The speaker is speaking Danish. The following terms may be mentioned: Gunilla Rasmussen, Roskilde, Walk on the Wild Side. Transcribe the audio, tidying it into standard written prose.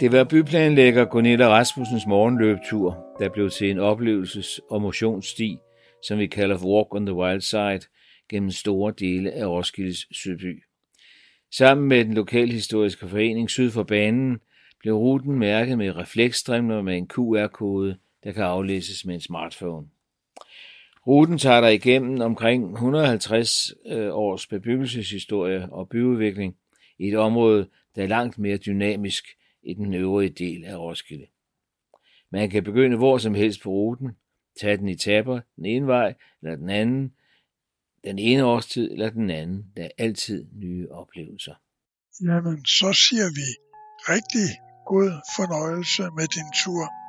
Det var byplanlægger Gunilla Rasmussens morgenløbetur, der blev til en oplevelses- og motionssti, som vi kalder for Walk on the Wild Side, gennem store dele af Roskildes sydby. Sammen med den lokalhistoriske forening syd for banen blev ruten mærket med refleksstrimler med en QR-kode, der kan aflæses med en smartphone. Ruten tager dig igennem omkring 150 års bebyggelseshistorie og byudvikling i et område, der er langt mere dynamisk i den øvrige del af Roskilde. Man kan begynde hvor som helst på ruten, tage den i etaper, den ene vej eller den anden, den ene årstid eller den anden. Der er altid nye oplevelser. Jamen, så siger vi rigtig god fornøjelse med din tur.